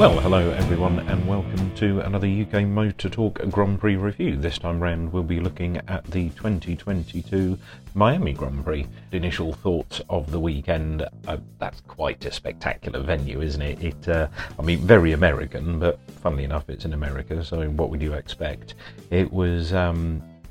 Well, hello everyone and welcome to another UK Motor Talk Grand Prix review. This time round we'll be looking at the 2022 Miami Grand Prix. Initial thoughts of the weekend, that's quite a spectacular venue, isn't it? I mean, very American, but funnily enough it's in America, so what would you expect? It was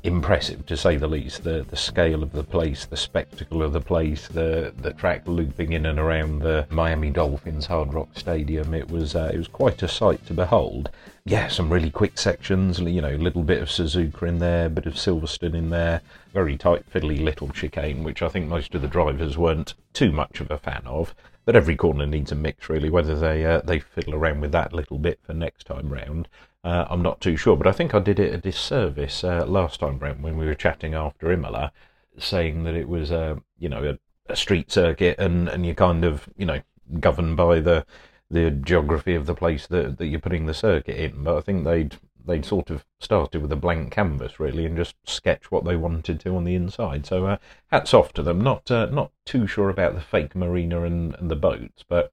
impressive to say the least, the scale of the place, the spectacle of the place, the track looping in and around the Miami Dolphins Hard Rock Stadium. It was quite a sight to behold. Yeah, some really quick sections, you know, a little bit of Suzuka in there, a bit of Silverstone in there, very tight fiddly little chicane, which I think most of the drivers weren't too much of a fan of. But every corner needs a mix, really, whether they fiddle around with that little bit for next time round. I'm not too sure, but I think I did it a disservice last time round when we were chatting after Imola, saying that it was, a street circuit and you're kind of, governed by the geography of the place that you're putting the circuit in. But I think they'd sort of started with a blank canvas, really, and just sketch what they wanted to on the inside. So hats off to them. Not too sure about the fake marina and the boats, but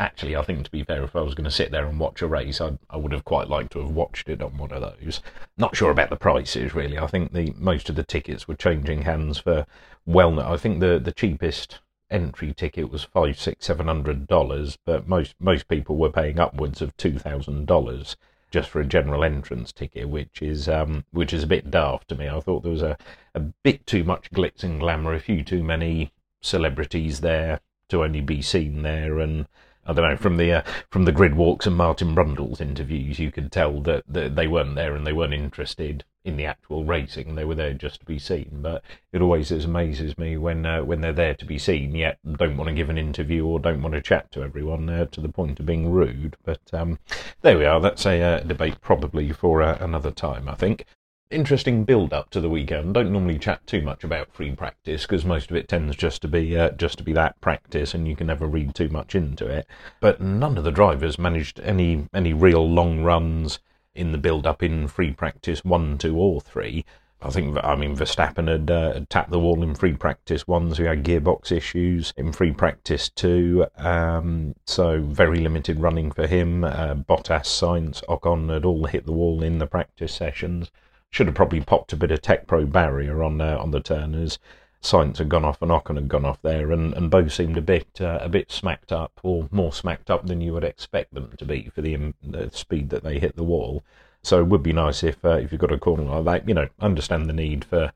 actually I think, to be fair, if I was going to sit there and watch a race, I would have quite liked to have watched it on one of those. Not sure about the prices, really. I think most of the tickets were changing hands for, well, I think the cheapest entry ticket was $500, $600, $700, but most people were paying upwards of $2,000 just for a general entrance ticket, which is a bit daft to me. I thought there was a bit too much glitz and glamour, a few too many celebrities there to only be seen there, and I don't know, from the grid walks and Martin Brundle's interviews, you could tell that they weren't there and they weren't interested in the actual racing. They were there just to be seen. But it always amazes me when they're there to be seen, yet don't want to give an interview or don't want to chat to everyone to the point of being rude. But there we are. That's a debate probably for another time, I think. Interesting build-up to the weekend. Don't normally chat too much about free practice because most of it tends just to be that practice, and you can never read too much into it. But none of the drivers managed any real long runs in the build-up in free practice 1, 2, or 3. I think, Verstappen had tapped the wall in free practice 1, so he had gearbox issues in free practice 2, so very limited running for him. Bottas, Sainz, Ocon had all hit the wall in the practice sessions. Should have probably popped a bit of Tech Pro barrier on the turners. Sainz had gone off and Ocon had gone off there, and both seemed a bit smacked up, or more smacked up than you would expect them to be for the speed that they hit the wall. So it would be nice if you've got a corner like that, understand the need for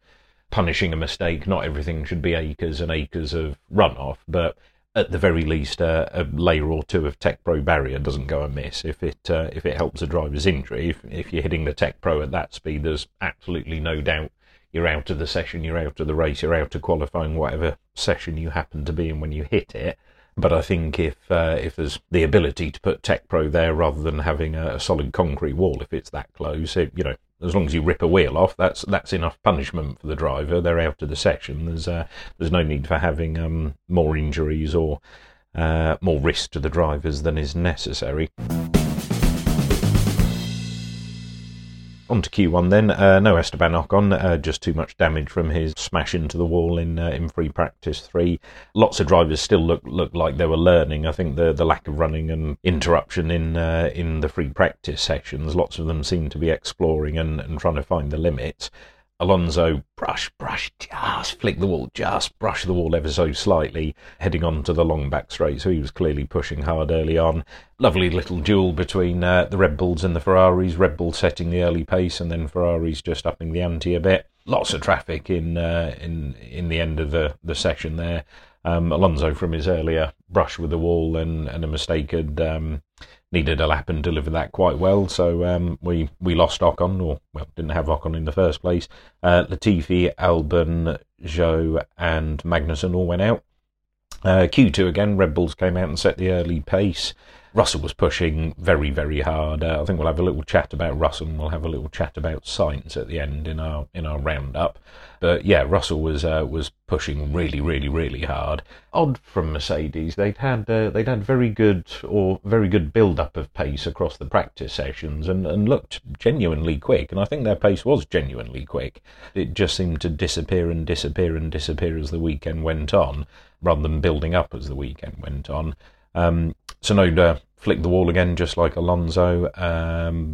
punishing a mistake. Not everything should be acres and acres of runoff, but at the very least, a layer or two of Tech Pro barrier doesn't go amiss if it helps a driver's injury. If you're hitting the Tech Pro at that speed, there's absolutely no doubt you're out of the session, you're out of the race, you're out of qualifying, whatever session you happen to be in when you hit it. But I think if there's the ability to put Tech Pro there rather than having a solid concrete wall, if it's that close, as long as you rip a wheel off, that's enough punishment for the driver. They're out of the session. There's no need for having more injuries or more risk to the drivers than is necessary. On to Q1 then. No Esteban Ocon, just too much damage from his smash into the wall in free practice 3. Lots of drivers still look like they were learning. I think the lack of running and interruption in the free practice sessions, lots of them seem to be exploring and trying to find the limits. Alonso, brush, just flick the wall, just brush the wall ever so slightly, heading on to the long back straight, so he was clearly pushing hard early on. Lovely little duel between the Red Bulls and the Ferraris, Red Bull setting the early pace and then Ferraris just upping the ante a bit. Lots of traffic in the end of the session there. Alonso from his earlier brush with the wall and a mistake had needed a lap and delivered that quite well, so we lost Ocon, didn't have Ocon in the first place. Latifi, Albon, Zhou and Magnussen all went out. Q2 again, Red Bulls came out and set the early pace. Russell was pushing very, very hard. I think we'll have a little chat about Russell and we'll have a little chat about Sainz at the end in our roundup. But yeah, Russell was pushing really, really, really hard. Odd from Mercedes, they'd had very good build up of pace across the practice sessions and looked genuinely quick. And I think their pace was genuinely quick. It just seemed to disappear and disappear and disappear as the weekend went on, rather than building up as the weekend went on. Tsunoda flicked the wall again, just like Alonso.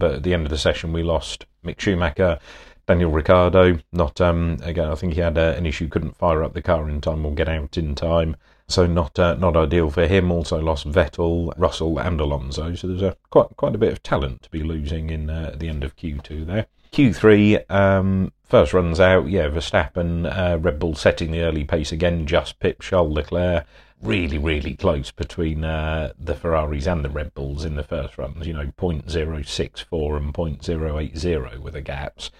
But at the end of the session, we lost Mick Schumacher, Daniel Ricciardo. Again, I think he had an issue, couldn't fire up the car in time or get out in time. So not ideal for him. Also lost Vettel, Russell and Alonso. So there's quite a bit of talent to be losing in at the end of Q2 there. Q3, first runs out, Verstappen, Red Bull setting the early pace again, just pipped Charles Leclerc. Really, really close between the Ferraris and the Red Bulls in the first runs, 0.064 and 0.080 were the gaps.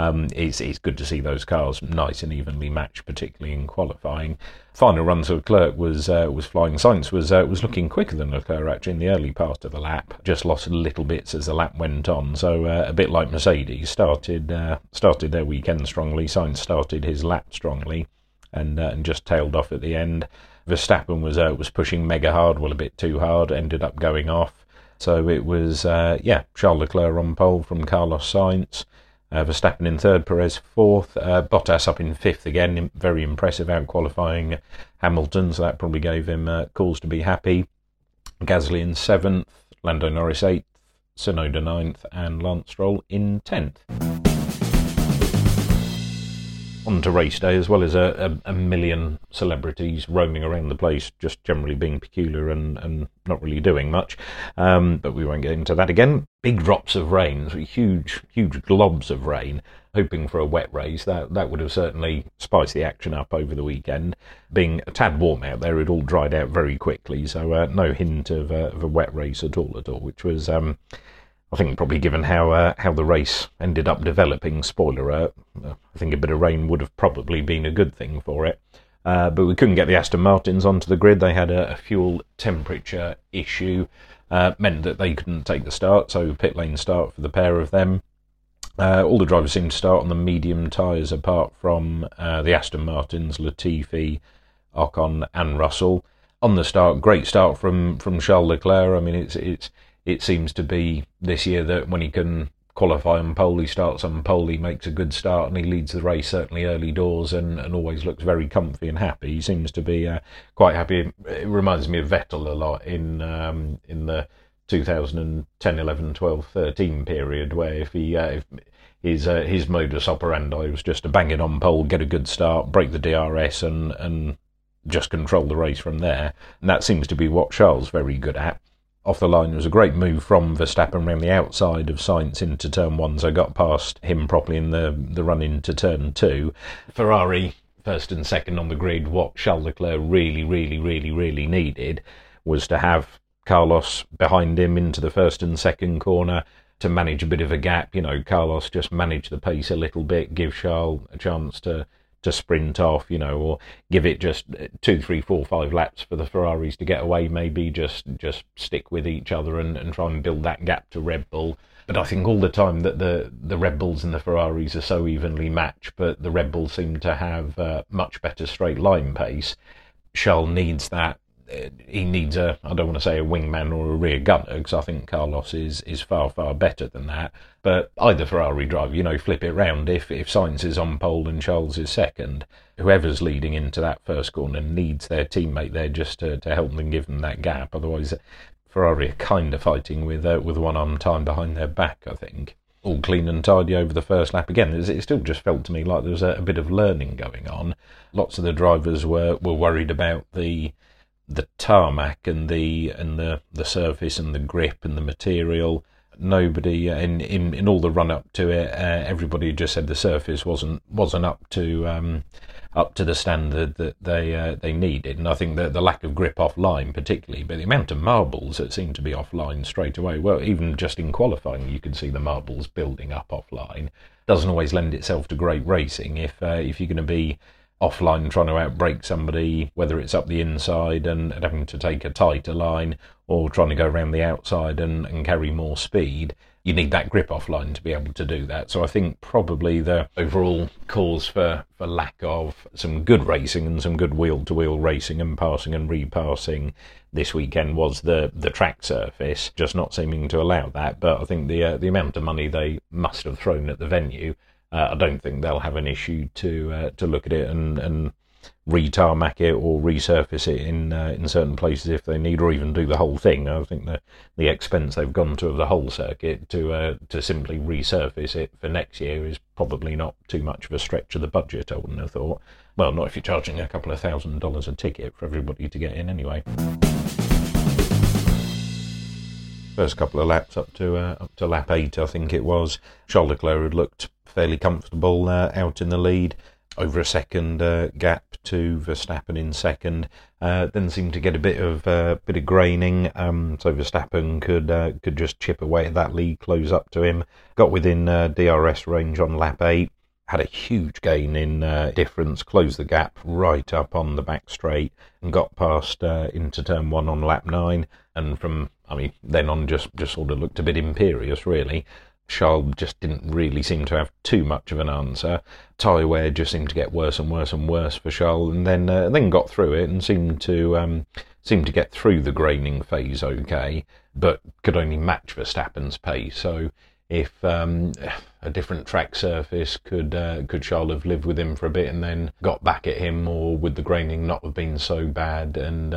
It's good to see those cars nice and evenly matched, particularly in qualifying. Final run to Leclerc was flying. Sainz was looking quicker than Leclerc actually in the early part of the lap. Just lost little bits as the lap went on. So a bit like Mercedes, started their weekend strongly. Sainz started his lap strongly, and just tailed off at the end. Verstappen was pushing mega hard, a bit too hard. Ended up going off. So it was Charles Leclerc on pole from Carlos Sainz. Verstappen in third, Perez fourth, Bottas up in fifth again, very impressive, out qualifying Hamilton, so that probably gave him cause to be happy. Gasly in seventh, Lando Norris eighth, Tsunoda ninth, and Lance Stroll in 10th. On to race day, as well as a million celebrities roaming around the place, just generally being peculiar and not really doing much. But we won't get into that again. Big drops of rain, huge globs of rain, hoping for a wet race. That would have certainly spiced the action up over the weekend. Being a tad warm out there, it all dried out very quickly, so no hint of a wet race at all, which was... I think probably given how the race ended up developing, spoiler alert, I think a bit of rain would have probably been a good thing for it. But we couldn't get the Aston Martins onto the grid. They had a fuel temperature issue, meant that they couldn't take the start, so pit lane start for the pair of them. All the drivers seemed to start on the medium tyres apart from the Aston Martins, Latifi, Ocon and Russell. On the start, great start from Charles Leclerc. I mean, it seems to be this year that when he can qualify on pole, he starts on pole, he makes a good start, and he leads the race, certainly early doors, and always looks very comfy and happy. He seems to be quite happy. It reminds me of Vettel a lot in the 2010, 11, 12, 13 period, where if his modus operandi was just to bang it on pole, get a good start, break the DRS, and just control the race from there. And that seems to be what Charles is very good at. Off the line, it was a great move from Verstappen around the outside of Sainz into turn one, so got past him properly in the run into turn two. Ferrari, first and second on the grid. What Charles Leclerc really needed was to have Carlos behind him into the first and second corner to manage a bit of a gap. Carlos just manage the pace a little bit, give Charles a chance to sprint off, or give it just 2, 3, 4, 5 laps for the Ferraris to get away, maybe just stick with each other and try and build that gap to Red Bull. But I think all the time that the Red Bulls and the Ferraris are so evenly matched, but the Red Bulls seem to have much better straight line pace. Charles needs that. He needs I don't want to say a wingman or a rear gunner, because I think Carlos is far better than that. But either Ferrari driver, flip it round. If Sainz is on pole and Charles is second, whoever's leading into that first corner needs their teammate there just to help them, give them that gap. Otherwise, Ferrari are kind of fighting with one arm tied behind their back, I think. All clean and tidy over the first lap again. It still just felt to me like there was a bit of learning going on. Lots of the drivers were worried about the tarmac and the surface and the grip and the material. Nobody in all the run up to it, everybody just said the surface wasn't up to the standard that they needed. And I think the lack of grip offline particularly, but the amount of marbles that seemed to be offline straight away. Well, even just in qualifying, you could see the marbles building up offline. Doesn't always lend itself to great racing if you're going to be offline trying to outbrake somebody, whether it's up the inside and having to take a tighter line or trying to go around the outside and carry more speed. You need that grip offline to be able to do that. So I think probably the overall cause for lack of some good racing and some good wheel-to-wheel racing and passing and repassing this weekend was the track surface, just not seeming to allow that. But I think the amount of money they must have thrown at the venue, I don't think they'll have an issue to look at it and retarmac it or resurface it in certain places if they need, or even do the whole thing. I think the expense they've gone to of the whole circuit to simply resurface it for next year is probably not too much of a stretch of the budget, I wouldn't have thought. Well, not if you're charging a couple of $1,000s a ticket for everybody to get in anyway. First couple of laps up to lap 8, I think it was, Charles Leclerc had looked fairly comfortable out in the lead. Over a second gap to Verstappen in second, then seemed to get a bit of graining, so Verstappen could just chip away at that lead, close up to him. Got within DRS range on lap 8, had a huge gain in difference, closed the gap right up on the back straight, and got past into turn 1 on lap 9. And from then on, just sort of looked a bit imperious really. Charles just didn't really seem to have too much of an answer. Tyre wear just seemed to get worse and worse and worse for Charles, and then got through it and seemed to get through the graining phase okay, but could only match Verstappen's pace. So if a different track surface could Charles have lived with him for a bit and then got back at him, or would the graining not have been so bad and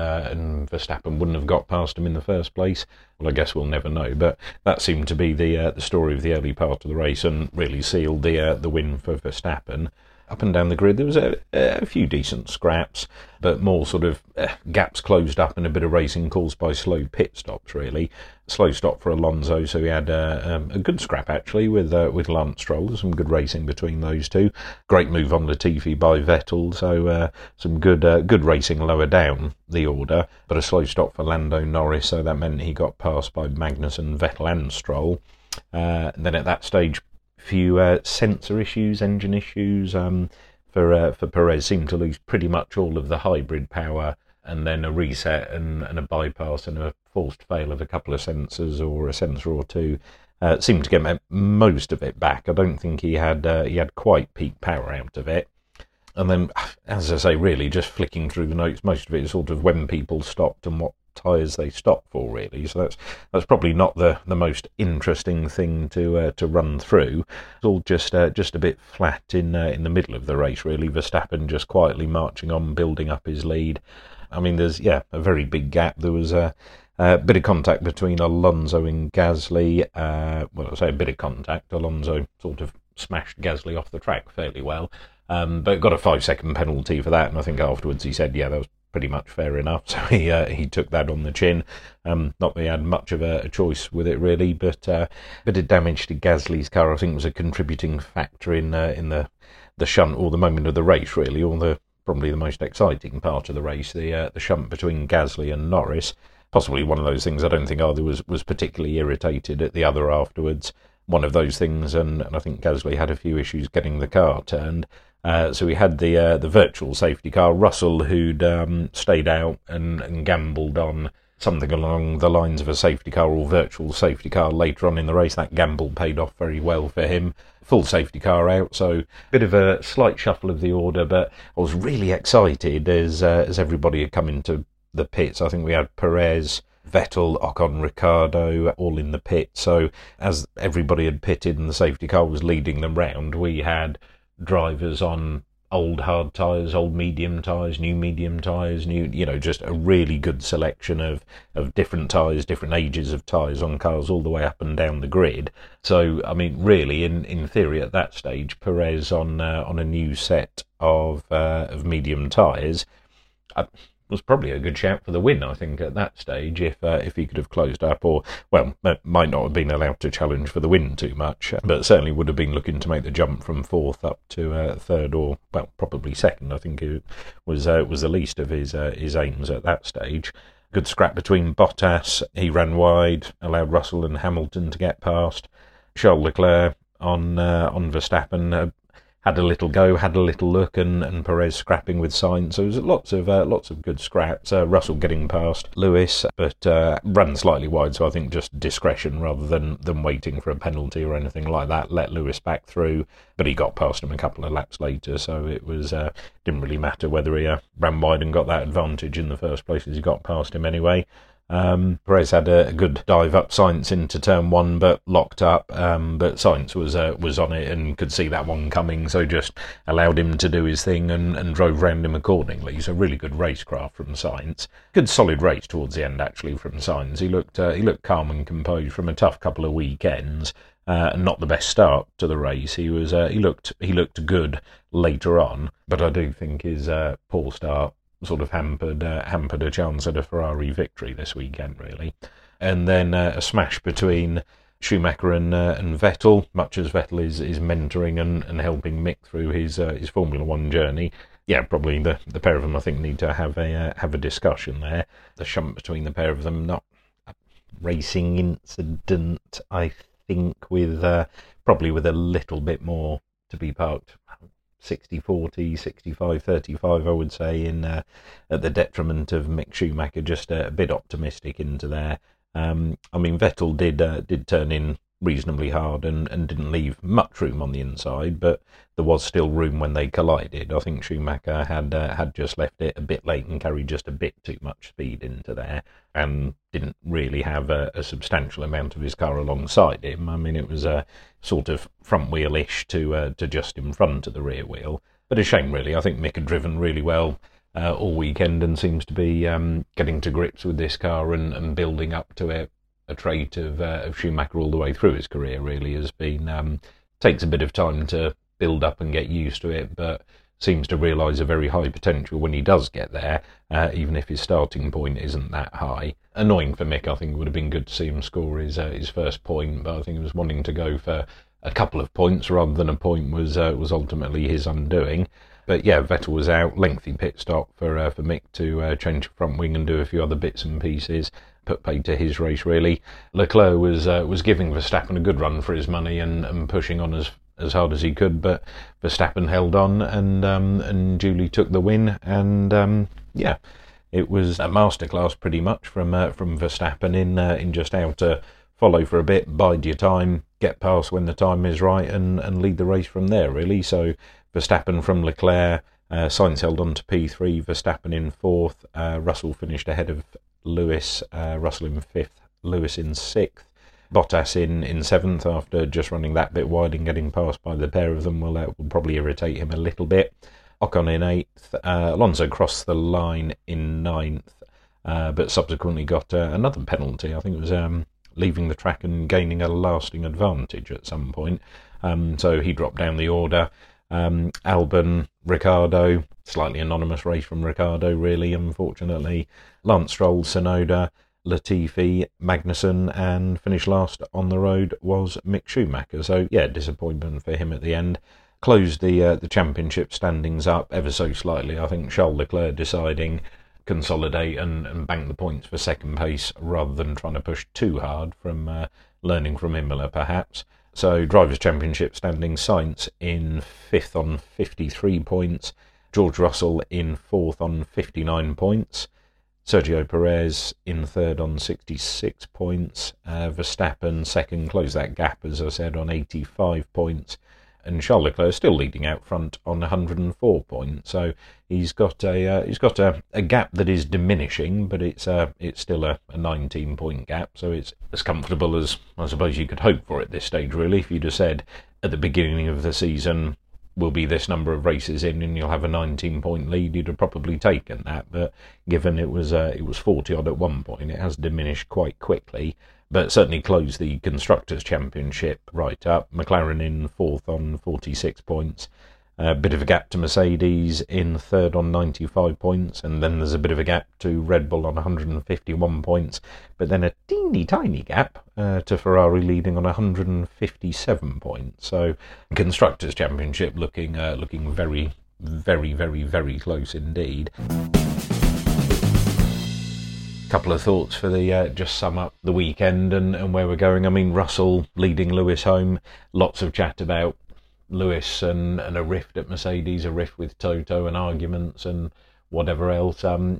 Verstappen wouldn't have got past him in the first place? Well, I guess we'll never know, but that seemed to be the story of the early part of the race and really sealed the win for Verstappen. Up and down the grid there was a few decent scraps, but more sort of gaps closed up and a bit of racing caused by slow pit stops really. Slow stop for Alonso, so he had a good scrap actually with Lance Stroll. Some good racing between those two. Great move on Latifi by Vettel, so some good racing lower down the order, but a slow stop for Lando Norris, so that meant he got passed by Magnussen, Vettel and Stroll. And then at that stage few sensor issues, engine issues for Perez, seemed to lose pretty much all of the hybrid power, and then a reset and a bypass and a forced fail of a couple of sensors or a sensor or two. Seemed to get most of it back. I don't think he had quite peak power out of it. And then, as I say, really just flicking through the notes, most of it is sort of when people stopped and what tyres they stop for really, so that's probably not the most interesting thing to run through. It's all just a bit flat in the middle of the race really. Verstappen just quietly marching on, building up his lead. There's a very big gap. There was a bit of contact between Alonso and Gasly. I say a bit of contact. Alonso sort of smashed Gasly off the track fairly well, but got a 5-second penalty for that, and I think afterwards he said that was pretty much fair enough, so he took that on the chin. Not that he had much of a choice with it really, but a bit of damage to Gasly's car I think was a contributing factor in the shunt, or the moment of the race really, or probably the most exciting part of the race, the shunt between Gasly and Norris. Possibly one of those things I don't think either was particularly irritated at the other afterwards. One of those things, and I think Gasly had a few issues getting the car turned. So we had the virtual safety car. Russell, who'd stayed out and gambled on something along the lines of a safety car or virtual safety car later on in the race. That gamble paid off very well for him. Full safety car out, so a bit of a slight shuffle of the order, but I was really excited as everybody had come into the pits. I think we had Perez, Vettel, Ocon, Ricciardo all in the pit, so as everybody had pitted and the safety car was leading them round, we had drivers on old hard tyres, old medium tyres, new, just a really good selection of different tyres, different ages of tyres on cars all the way up and down the grid. So, really, in theory at that stage, Perez on a new set of medium tyres was probably a good shout for the win, I think, at that stage, if he could have closed up, or, might not have been allowed to challenge for the win too much, but certainly would have been looking to make the jump from 4th up to 3rd, or, probably 2nd, I think it was the least of his aims at that stage. Good scrap between Bottas, he ran wide, allowed Russell and Hamilton to get past. Charles Leclerc on Verstappen, had a little go, had a little look, and Perez scrapping with Sainz. So there was lots of good scraps. Russell getting past Lewis, but ran slightly wide, so I think just discretion rather than waiting for a penalty or anything like that. Let Lewis back through, but he got past him a couple of laps later, so it was didn't really matter whether he ran wide and got that advantage in the first place, as he got past him anyway. Perez had a good dive up Sainz into turn one, but locked up. But Sainz was on it and could see that one coming, so just allowed him to do his thing and drove round him accordingly. So really good racecraft from Sainz. Good solid race towards the end actually from Sainz. He looked calm and composed from a tough couple of weekends. Not the best start to the race. He looked good later on, but I do think his poor start sort of hampered a chance at a Ferrari victory this weekend, really. And then a smash between Schumacher and Vettel. Much as Vettel is mentoring and helping Mick through his Formula One journey. Yeah, probably the pair of them I think need to have a discussion there. The shunt between the pair of them, not a racing incident, I think, probably with a little bit more to be parked, 60-40, 65-35, I would say, at the detriment of Mick Schumacher, just a bit optimistic into there. I mean, Vettel did turn in reasonably hard and didn't leave much room on the inside, but there was still room when they collided. I think Schumacher had just left it a bit late and carried just a bit too much speed into there, and didn't really have a substantial amount of his car alongside him. I mean, it was a sort of front wheel-ish to just in front of the rear wheel. But a shame, really. I think Mick had driven really well all weekend and seems to be getting to grips with this car and building up to it. A trait of Schumacher all the way through his career really has been, takes a bit of time to build up and get used to it, but seems to realise a very high potential when he does get there, even if his starting point isn't that high. Annoying for Mick. I think it would have been good to see him score his first point, but I think he was wanting to go for a couple of points rather than a point was ultimately his undoing. But yeah, Vettel was out, lengthy pit stop for Mick to change the front wing and do a few other bits and pieces, put paid to his race really. Leclerc was giving Verstappen a good run for his money and pushing on as hard as he could, but Verstappen held on and duly took the win, and yeah, it was a masterclass pretty much from Verstappen in just how to follow for a bit, bide your time, get past when the time is right, and lead the race from there really. So Verstappen from Leclerc, Sainz held on to P3, Verstappen in 4th, Russell finished ahead of Lewis, Russell in 5th, Lewis in 6th, Bottas in 7th after just running that bit wide and getting passed by the pair of them. Well, that will probably irritate him a little bit. Ocon in 8th, Alonso crossed the line in 9th, but subsequently got another penalty. I think it was leaving the track and gaining a lasting advantage at some point, so he dropped down the order. Albon, Ricciardo, slightly anonymous race from Ricciardo really, unfortunately. Lance Stroll, Tsunoda, Latifi, Magnussen, and finished last on the road was Mick Schumacher. So yeah, disappointment for him at the end. Closed the championship standings up ever so slightly. I think Charles Leclerc deciding consolidate and bank the points for second place rather than trying to push too hard from learning from Imola perhaps. So Drivers' Championship standing, Sainz in 5th on 53 points, George Russell in 4th on 59 points, Sergio Perez in 3rd on 66 points, Verstappen 2nd, closed that gap as I said on 85 points, and Charles Leclerc still leading out front on 104 points. So he's got a gap that is diminishing, but it's still a 19-point gap. So it's as comfortable as I suppose you could hope for at this stage, really. If you'd have said at the beginning of the season, will be this number of races in and you'll have a 19-point lead, you'd have probably taken that. But given it was 40-odd at one point, it has diminished quite quickly. But certainly closed the Constructors' Championship right up. McLaren in 4th on 46 points. A bit of a gap to Mercedes in 3rd on 95 points. And then there's a bit of a gap to Red Bull on 151 points. But then a teeny tiny gap to Ferrari leading on 157 points. So Constructors' Championship looking very, very, very, very close indeed. Couple of thoughts for the just sum up the weekend and where we're going. I mean, Russell leading Lewis home, lots of chat about Lewis and a rift at Mercedes, a rift with Toto and arguments and whatever else.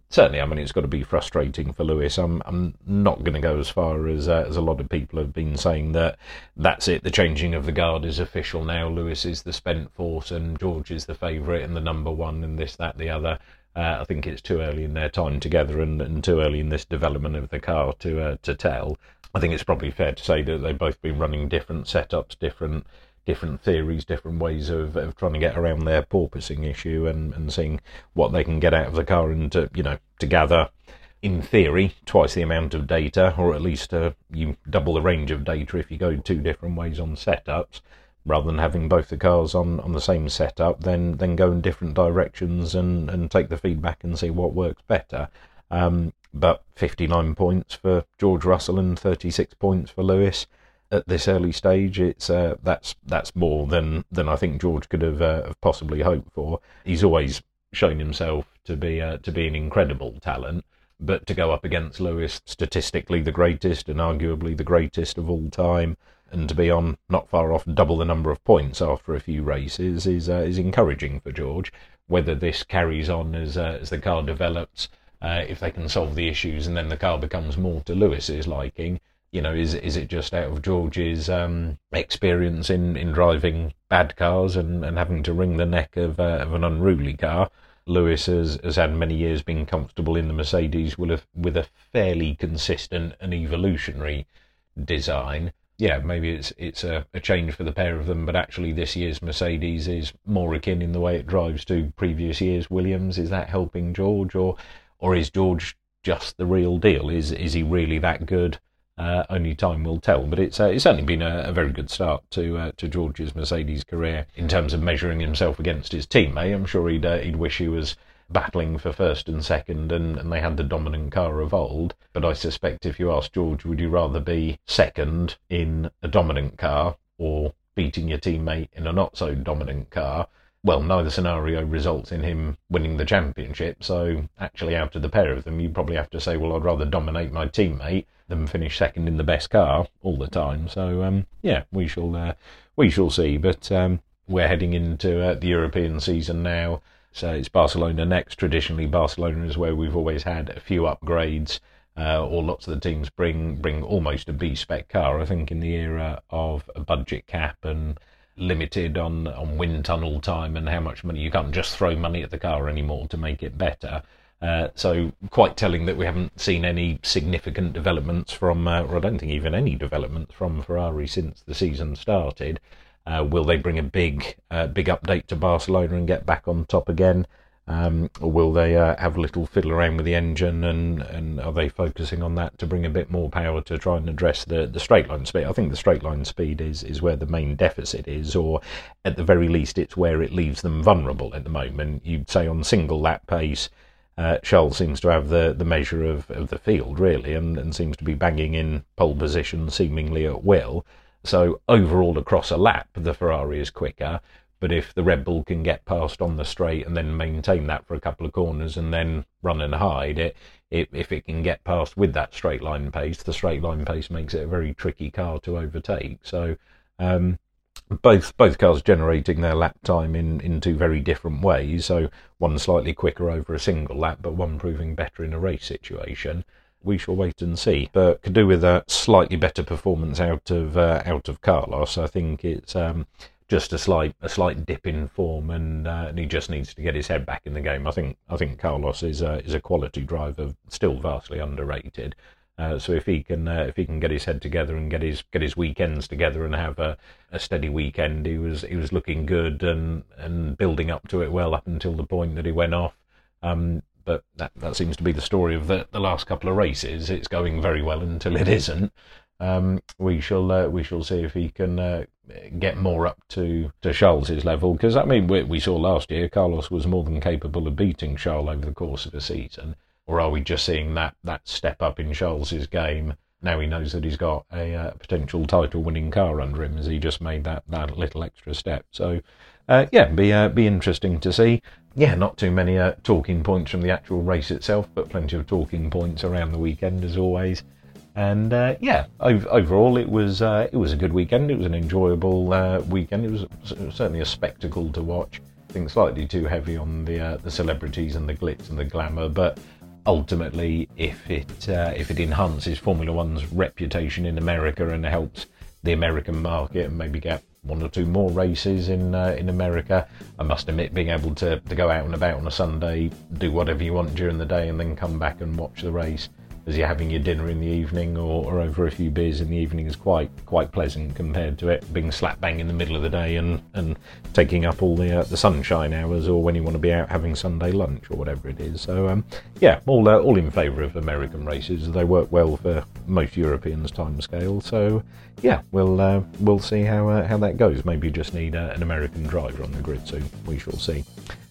Certainly, I mean, it's got to be frustrating for Lewis. I'm not going to go as far as a lot of people have been saying that that's it, the changing of the guard is official now, Lewis is the spent force and George is the favourite and the number one and this, that, the other. I think it's too early in their time together and too early in this development of the car to tell. I think it's probably fair to say that they've both been running different setups, different theories, different ways of trying to get around their porpoising issue and seeing what they can get out of the car and to gather, in theory, twice the amount of data, or at least you double the range of data if you go two different ways on setups. Rather than having both the cars on the same setup, then go in different directions and take the feedback and see what works better. But 59 points for George Russell and 36 points for Lewis at this early stage. It's that's more than I think George could have possibly hoped for. He's always shown himself to be an incredible talent, but to go up against Lewis, statistically the greatest and arguably the greatest of all time, and to be on not far off double the number of points after a few races is encouraging for George. Whether this carries on as the car develops, if they can solve the issues and then the car becomes more to Lewis's liking, is it just out of George's experience in driving bad cars and having to wring the neck of an unruly car? Lewis has had many years being comfortable in the Mercedes with a fairly consistent and evolutionary design. Yeah, maybe it's a change for the pair of them, but actually this year's Mercedes is more akin in the way it drives to previous year's Williams. Is that helping George, or is George just the real deal? Is he really that good? Only time will tell. But it's certainly been a very good start to George's Mercedes career in terms of measuring himself against his teammate. I'm sure he'd wish he was battling for first and second and they had the dominant car of old, but I suspect if you ask George, would you rather be second in a dominant car or beating your teammate in a not so dominant car, well, neither scenario results in him winning the championship. So actually, out of the pair of them, you probably have to say, well, I'd rather dominate my teammate than finish second in the best car all the time. So yeah, we shall see, but we're heading into the European season now. So it's Barcelona next. Traditionally, Barcelona is where we've always had a few upgrades, or lots of the teams bring almost a B-spec car. I think in the era of a budget cap and limited on wind tunnel time and how much money, you can't just throw money at the car anymore to make it better. So quite telling that we haven't seen any significant developments from, or I don't think even any developments from Ferrari since the season started. Will they bring a big update to Barcelona and get back on top again? Or will they have a little fiddle around with the engine and are they focusing on that to bring a bit more power to try and address the straight line speed? I think the straight line speed is where the main deficit is, or at the very least it's where it leaves them vulnerable at the moment. You'd say on single lap pace, Charles seems to have the measure of the field really, and seems to be banging in pole position seemingly at will. So overall across a lap, the Ferrari is quicker, but if the Red Bull can get past on the straight and then maintain that for a couple of corners and then run and hide it, if it can get past with that straight line pace, the straight line pace makes it a very tricky car to overtake. So both cars generating their lap time in two very different ways. So one slightly quicker over a single lap, but one proving better in a race situation. We shall wait and see, but could do with a slightly better performance out of Carlos. I think it's just a slight dip in form, and he just needs to get his head back in the game. I think Carlos is a quality driver, still vastly underrated. So if he can get his head together and get his weekends together and have a steady weekend, he was looking good and building up to it well up until the point that he went off. But that seems to be the story of the last couple of races. It's going very well until it isn't. We shall see if he can get more up to Charles's level, because I mean we saw last year Carlos was more than capable of beating Charles over the course of a season. Or are we just seeing that step up in Charles's game? Now he knows that he's got a potential title-winning car under him, as he just made that little extra step. So. Yeah, be interesting to see. Yeah, not too many talking points from the actual race itself, but plenty of talking points around the weekend as always. And yeah, overall it was a good weekend. It was an enjoyable weekend. It was certainly a spectacle to watch. I think slightly too heavy on the celebrities and the glitz and the glamour, but ultimately, if it enhances Formula One's reputation in America and helps the American market and maybe get one or two more races in America. I must admit, being able to go out and about on a Sunday, do whatever you want during the day and then come back and watch the race as you're having your dinner in the evening or over a few beers in the evening is quite pleasant compared to it being slap bang in the middle of the day and taking up all the sunshine hours, or when you want to be out having Sunday lunch or whatever it is. So all in favour of American races. They work well for most Europeans' time scale. So yeah, we'll see how that goes. Maybe you just need an American driver on the grid soon. We shall see.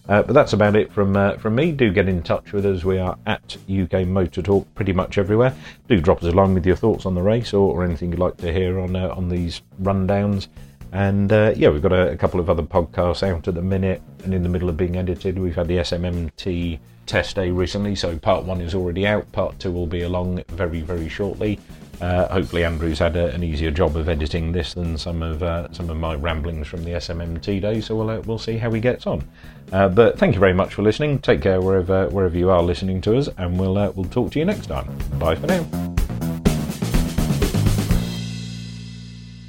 But that's about it from me. Do get in touch with us. We are at UK Motor Talk pretty much everywhere. Do drop us a line with your thoughts on the race or anything you'd like to hear on these rundowns. And we've got a couple of other podcasts out at the minute and in the middle of being edited. We've had the SMMT test day recently, so part one is already out. Part two will be along very, very shortly. Hopefully Andrew's had an easier job of editing this than some of my ramblings from the SMMT day, so we'll see how he gets on. But thank you very much for listening. Take care wherever you are listening to us, and we'll talk to you next time. Bye for now.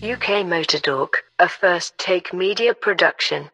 UK Motor Talk, a First Take Media production.